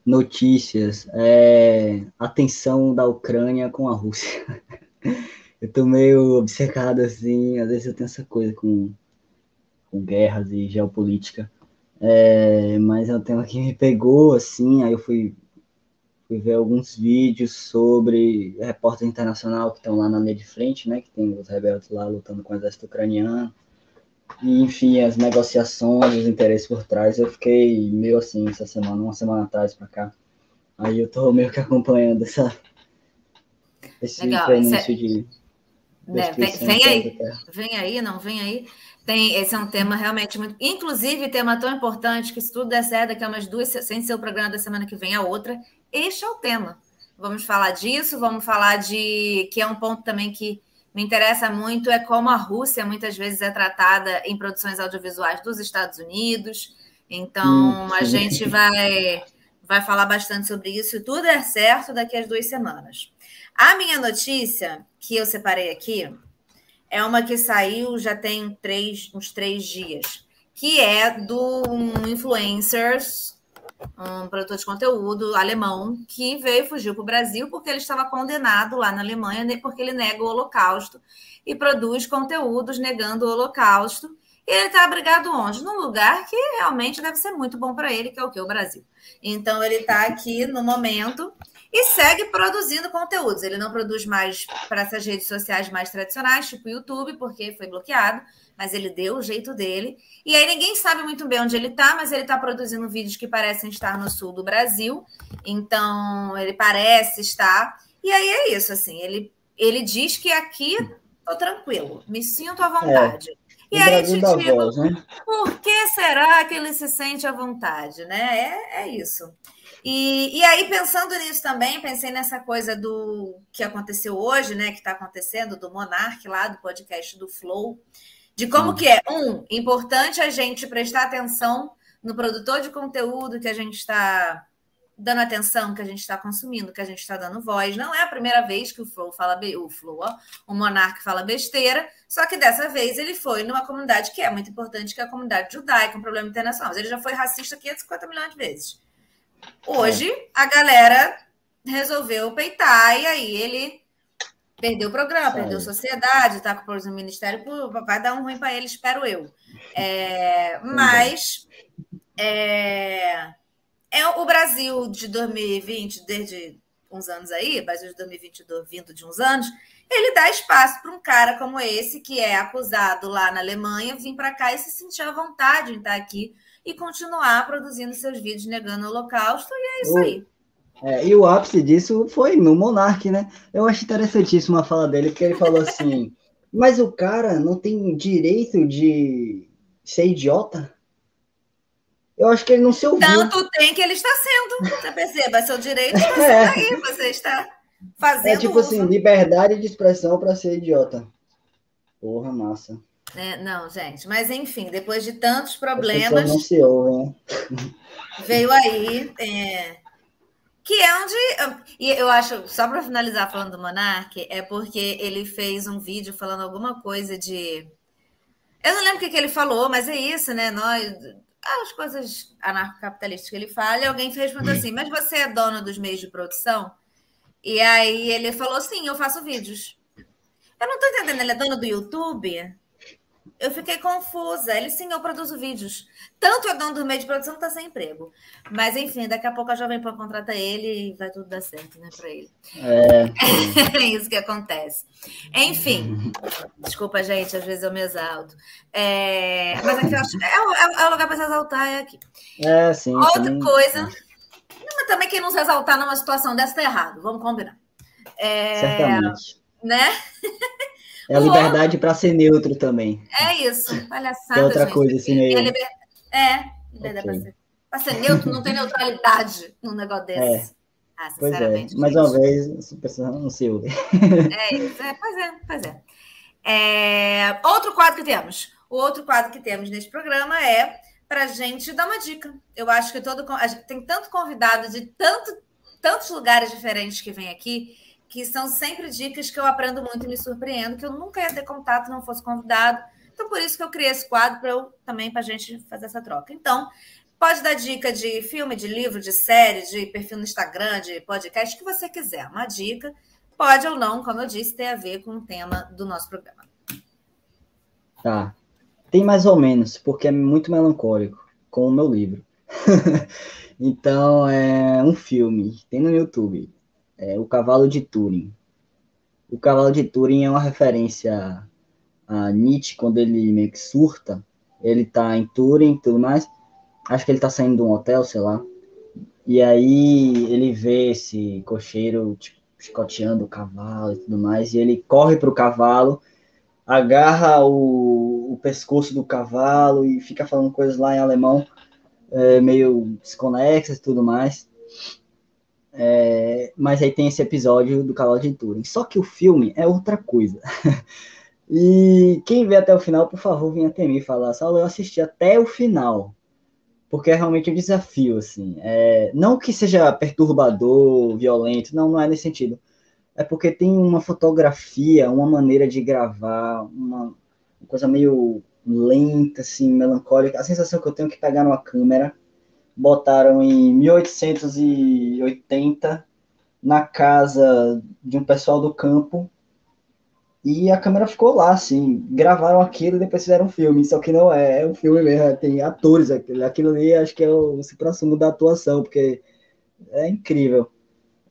Notícias, é... a tensão da Ucrânia com a Rússia. Eu tô meio obcecado, assim, às vezes eu tenho essa coisa com com guerras e geopolítica, é, mas é um tema que me pegou, assim, aí eu fui, fui ver alguns vídeos sobre repórter internacional que estão lá na linha de frente, né, que tem os rebeldes lá lutando com o exército ucraniano, e, enfim, as negociações, os interesses por trás, eu fiquei meio assim essa semana, uma semana atrás pra cá, aí eu tô meio que acompanhando essa... Esse legal, esse é... de é, vem, vem aí, vem aí, não, vem aí. Tem, esse é um tema realmente muito... Inclusive, tema tão importante que se tudo der certo, daqui a umas duas, sem ser o programa da semana que vem, a outra, este é o tema. Vamos falar disso, vamos falar de... Que é um ponto também que me interessa muito, é como a Rússia muitas vezes é tratada em produções audiovisuais dos Estados Unidos. Então, hum, a gente vai, vai falar bastante sobre isso. Se tudo der certo, daqui a duas semanas. A minha notícia, que eu separei aqui, é uma que saiu já tem três, uns três dias, que é do um influencer, um produtor de conteúdo alemão, que veio e fugiu para o Brasil porque ele estava condenado lá na Alemanha, porque ele nega o Holocausto e produz conteúdos negando o Holocausto. E ele está abrigado onde? Num lugar que realmente deve ser muito bom para ele, que é o que? O Brasil. Então, ele está aqui no momento... E segue produzindo conteúdos. Ele não produz mais para essas redes sociais mais tradicionais, tipo o YouTube, porque foi bloqueado, mas ele deu o jeito dele. E aí ninguém sabe muito bem onde ele está, mas ele está produzindo vídeos que parecem estar no sul do Brasil. Então, ele parece estar... E aí é isso, assim. Ele, ele diz que aqui estou tranquilo, me sinto à vontade. É. E o aí Brasil te digo, voz, né? Por que será que ele se sente à vontade, né? É, é isso. E, e aí, pensando nisso também, pensei nessa coisa do que aconteceu hoje, né? Que está acontecendo, do Monark lá, do podcast do Flow, de como que é, um, importante a gente prestar atenção no produtor de conteúdo que a gente está dando atenção, que a gente está consumindo, que a gente está dando voz. Não é a primeira vez que o Flow fala be... o Flow, ó, o Monark fala besteira, só que dessa vez ele foi numa comunidade que é muito importante, que é a comunidade judaica, um problema internacional. Mas ele já foi racista quinhentos e cinquenta milhões de vezes. Hoje, a galera resolveu peitar, e aí ele perdeu o programa, perdeu a sociedade, está com o Ministério Público, vai dar um ruim para ele, espero eu. É, mas é, é o Brasil de dois mil e vinte, desde uns anos aí, Brasil de dois mil e vinte e dois vindo de uns anos, ele dá espaço para um cara como esse, que é acusado lá na Alemanha, vir para cá e se sentir à vontade em estar aqui, e continuar produzindo seus vídeos negando o Holocausto, e é isso aí. É, e o ápice disso foi no Monark, né? Eu acho interessantíssimo a fala dele, porque ele falou assim, mas o cara não tem direito de ser idiota? Eu acho que ele não se ouviu. Tanto tem que ele está sendo, você perceba, seu direito você está aí, você está fazendo. É tipo uso. Assim, liberdade de expressão para ser idiota. Porra, massa. É, não, gente, mas enfim, depois de tantos problemas, não se ouve, né? Veio aí, é, que é onde, e eu acho, só para finalizar falando do Monark, é porque ele fez um vídeo falando alguma coisa de, eu não lembro o que, que ele falou, mas é isso, né, nós, as coisas anarcocapitalistas que ele fala, e alguém fez pergunta assim, mas você é dono dos meios de produção? E aí ele falou, sim, eu faço vídeos. Eu não estou entendendo, ele é dono do YouTube? Eu fiquei confusa. Ele, sim, eu produzo vídeos. Tanto é dono do meio de produção que está sem emprego. Mas, enfim, daqui a pouco a Jovem Pan contrata ele e vai tudo dar certo, né, para ele. É. É isso que acontece. Enfim. Desculpa, gente, às vezes eu me exalto. É... Mas aqui eu acho... é, é, é o lugar para se exaltar, é aqui. É, sim. Outra sim. coisa... Não, mas também quem não se exaltar numa situação dessa está errado. Vamos combinar. É... Certamente. Né? É a liberdade para ser neutro também. É isso, palhaçada. É outra gente. Coisa assim meio. É, liber... é liberdade okay. para ser... ser neutro, não tem neutralidade num negócio desse. É. Ah, sinceramente. Pois é. Mais gente. Uma vez, pessoal não se ouve. É isso, é, pois é, pois é. é. Outro quadro que temos. O outro quadro que temos neste programa é para a gente dar uma dica. Eu acho que todo. A gente tem tanto convidado de tanto, tantos lugares diferentes que vem aqui. Que são sempre dicas que eu aprendo muito e me surpreendo, que eu nunca ia ter contato se não fosse convidado. Então, por isso que eu criei esse quadro, para eu também, para a gente fazer essa troca. Então, pode dar dica de filme, de livro, de série, de perfil no Instagram, de podcast, o que você quiser. Uma dica, pode ou não, como eu disse, ter a ver com o tema do nosso programa. Tá. Tem mais ou menos, porque é muito melancólico, como o meu livro. Então, é um filme, tem no YouTube, é O Cavalo de Turing. O Cavalo de Turing é uma referência a Nietzsche, quando ele meio que surta, ele tá em Turing e tudo mais, acho que ele tá saindo de um hotel, sei lá, e aí ele vê esse cocheiro, tipo, chicoteando o cavalo e tudo mais, e ele corre pro cavalo, agarra o, o pescoço do cavalo e fica falando coisas lá em alemão, é, meio desconexas e tudo mais. É, mas aí tem esse episódio do Cavalo de Turing. Só que o filme é outra coisa. E quem vê até o final, por favor, venha até mim falar. Saulo, eu assisti até o final. Porque é realmente um desafio, assim. É, não que seja perturbador, violento. Não, não é nesse sentido. É porque tem uma fotografia, uma maneira de gravar, uma coisa meio lenta, assim, melancólica. A sensação que eu tenho é que pegaram a câmera, botaram em mil oitocentos e oitenta, na casa de um pessoal do campo, e a câmera ficou lá, assim, gravaram aquilo e depois fizeram um filme, só que não é, é um filme mesmo, tem atores, aquilo, aquilo ali acho que é o supra-sumo da atuação, porque é incrível.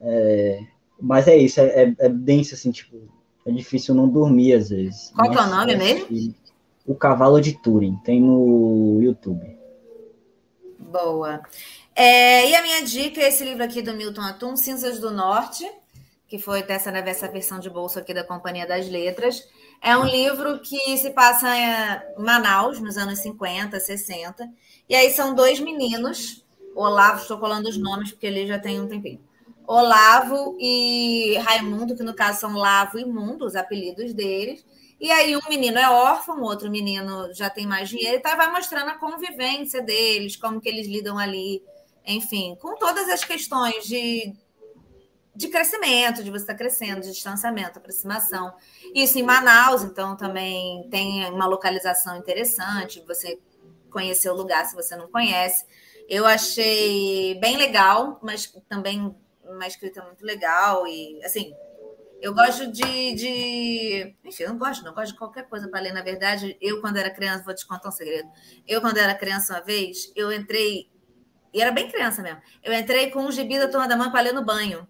É, mas é isso, é, é, é denso, assim, tipo, é difícil não dormir às vezes. Qual é o nome mesmo? O Cavalo de Turing, tem no YouTube. Boa. É, e a minha dica é esse livro aqui do Milton Hatoum, Cinzas do Norte, que foi dessa, dessa versão de bolso aqui da Companhia das Letras. É um livro que se passa em Manaus, nos anos cinquenta, sessenta. E aí são dois meninos, Olavo, estou colando os nomes porque ele já tem um tempinho. Olavo e Raimundo, que no caso são Lavo e Mundo, os apelidos deles. E aí um menino é órfão, o outro menino já tem mais dinheiro, e tá, vai mostrando a convivência deles, como que eles lidam ali, enfim, com todas as questões de, de crescimento, de você estar crescendo, de distanciamento, aproximação. Isso em Manaus, então também tem uma localização interessante, você conhecer o lugar se você não conhece. Eu achei bem legal, mas também uma escrita muito legal e, assim... Eu gosto de, de... Enfim, eu não gosto, não gosto de qualquer coisa para ler. Na verdade, eu, quando era criança... Vou te contar um segredo. Eu, quando era criança uma vez, eu entrei... E era bem criança mesmo. Eu entrei com um gibi da Turma da Mãe para ler no banho.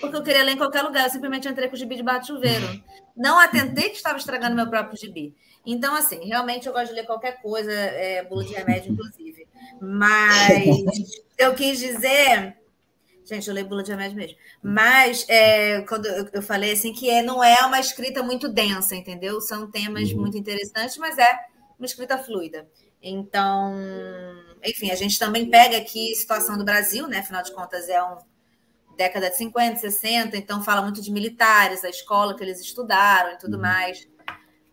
Porque eu queria ler em qualquer lugar. Eu simplesmente entrei com o gibi debaixo do chuveiro. Não atentei que estava estragando meu próprio gibi. Então, assim, realmente eu gosto de ler qualquer coisa. É, bolo de remédio, inclusive. Mas eu quis dizer... Gente, eu leio bula de remédio mesmo. Mas é, quando eu falei assim que é, não é uma escrita muito densa, entendeu? São temas uhum. muito interessantes, mas é uma escrita fluida. Então, enfim, a gente também pega aqui a situação do Brasil, né? Afinal de contas, é uma década de cinquenta, sessenta, então fala muito de militares, a escola que eles estudaram e tudo uhum. mais.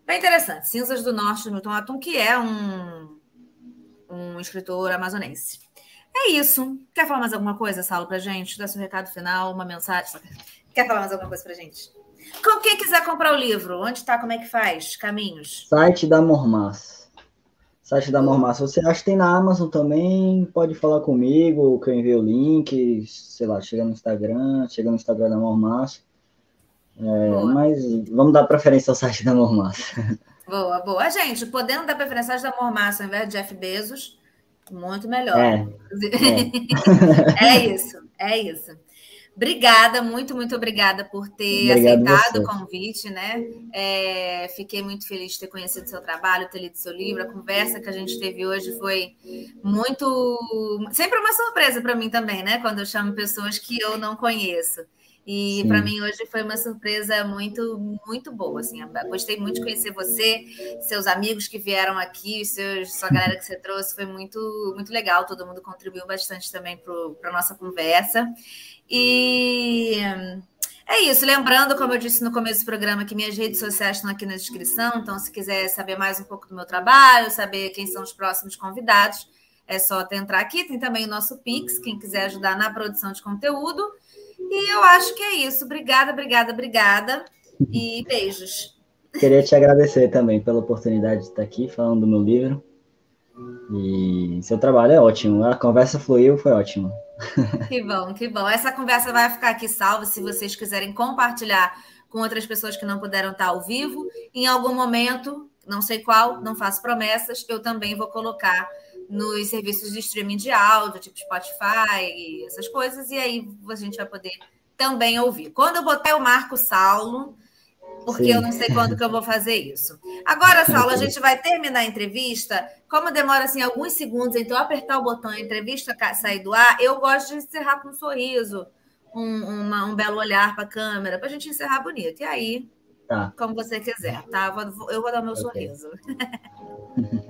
Bem interessante. Cinzas do Norte, do Milton Hatoum, que é um, um escritor amazonense. É isso. Quer falar mais alguma coisa, Saulo, pra gente? Dá seu recado final, uma mensagem. Quer falar mais alguma coisa pra gente? Com quem quiser comprar o livro, onde tá, como é que faz? Caminhos? Site da Mormaço. Site da Mormaço. Você acha que tem na Amazon também, pode falar comigo, que eu envio o link, sei lá, chega no Instagram, chega no Instagram da Mormaço. É, mas vamos dar preferência ao site da Mormaço. Boa, boa. Gente, podendo dar preferência ao site da Mormaço ao invés de Jeff Bezos, muito melhor. É, é. é isso, é isso. Obrigada, muito, muito obrigada por ter Obrigado aceitado você. o convite, né? É, fiquei muito feliz de ter conhecido seu trabalho, ter lido seu livro. A conversa que a gente teve hoje foi muito... Sempre uma surpresa para mim também, né? Quando eu chamo pessoas que eu não conheço. E para mim hoje foi uma surpresa muito, muito boa, assim, gostei muito de conhecer você, seus amigos que vieram aqui, seus, sua galera que você trouxe, foi muito, muito legal, todo mundo contribuiu bastante também para a nossa conversa, e é isso, lembrando, como eu disse no começo do programa, que minhas redes sociais estão aqui na descrição, então se quiser saber mais um pouco do meu trabalho, saber quem são os próximos convidados, é só até entrar aqui, tem também o nosso Pix, quem quiser ajudar na produção de conteúdo. E eu acho que é isso. Obrigada, obrigada, obrigada. E beijos. Queria te agradecer também pela oportunidade de estar aqui falando do meu livro. E seu trabalho é ótimo. A conversa fluiu, foi ótima. Que bom, que bom. Essa conversa vai ficar aqui salva se vocês quiserem compartilhar com outras pessoas que não puderam estar ao vivo. Em algum momento, não sei qual, não faço promessas, eu também vou colocar nos serviços de streaming de áudio, tipo Spotify e essas coisas, e aí a gente vai poder também ouvir. Quando eu botar, eu marco Saulo, porque Sim. eu não sei quando que eu vou fazer isso. Agora, Saulo, a gente vai terminar a entrevista. Como demora assim, alguns segundos, então apertar o botão a entrevista sair do ar, eu gosto de encerrar com um sorriso, um, uma, um belo olhar para a câmera, para a gente encerrar bonito. E aí, tá. Como você quiser, tá? Eu vou, eu vou dar o meu okay. sorriso.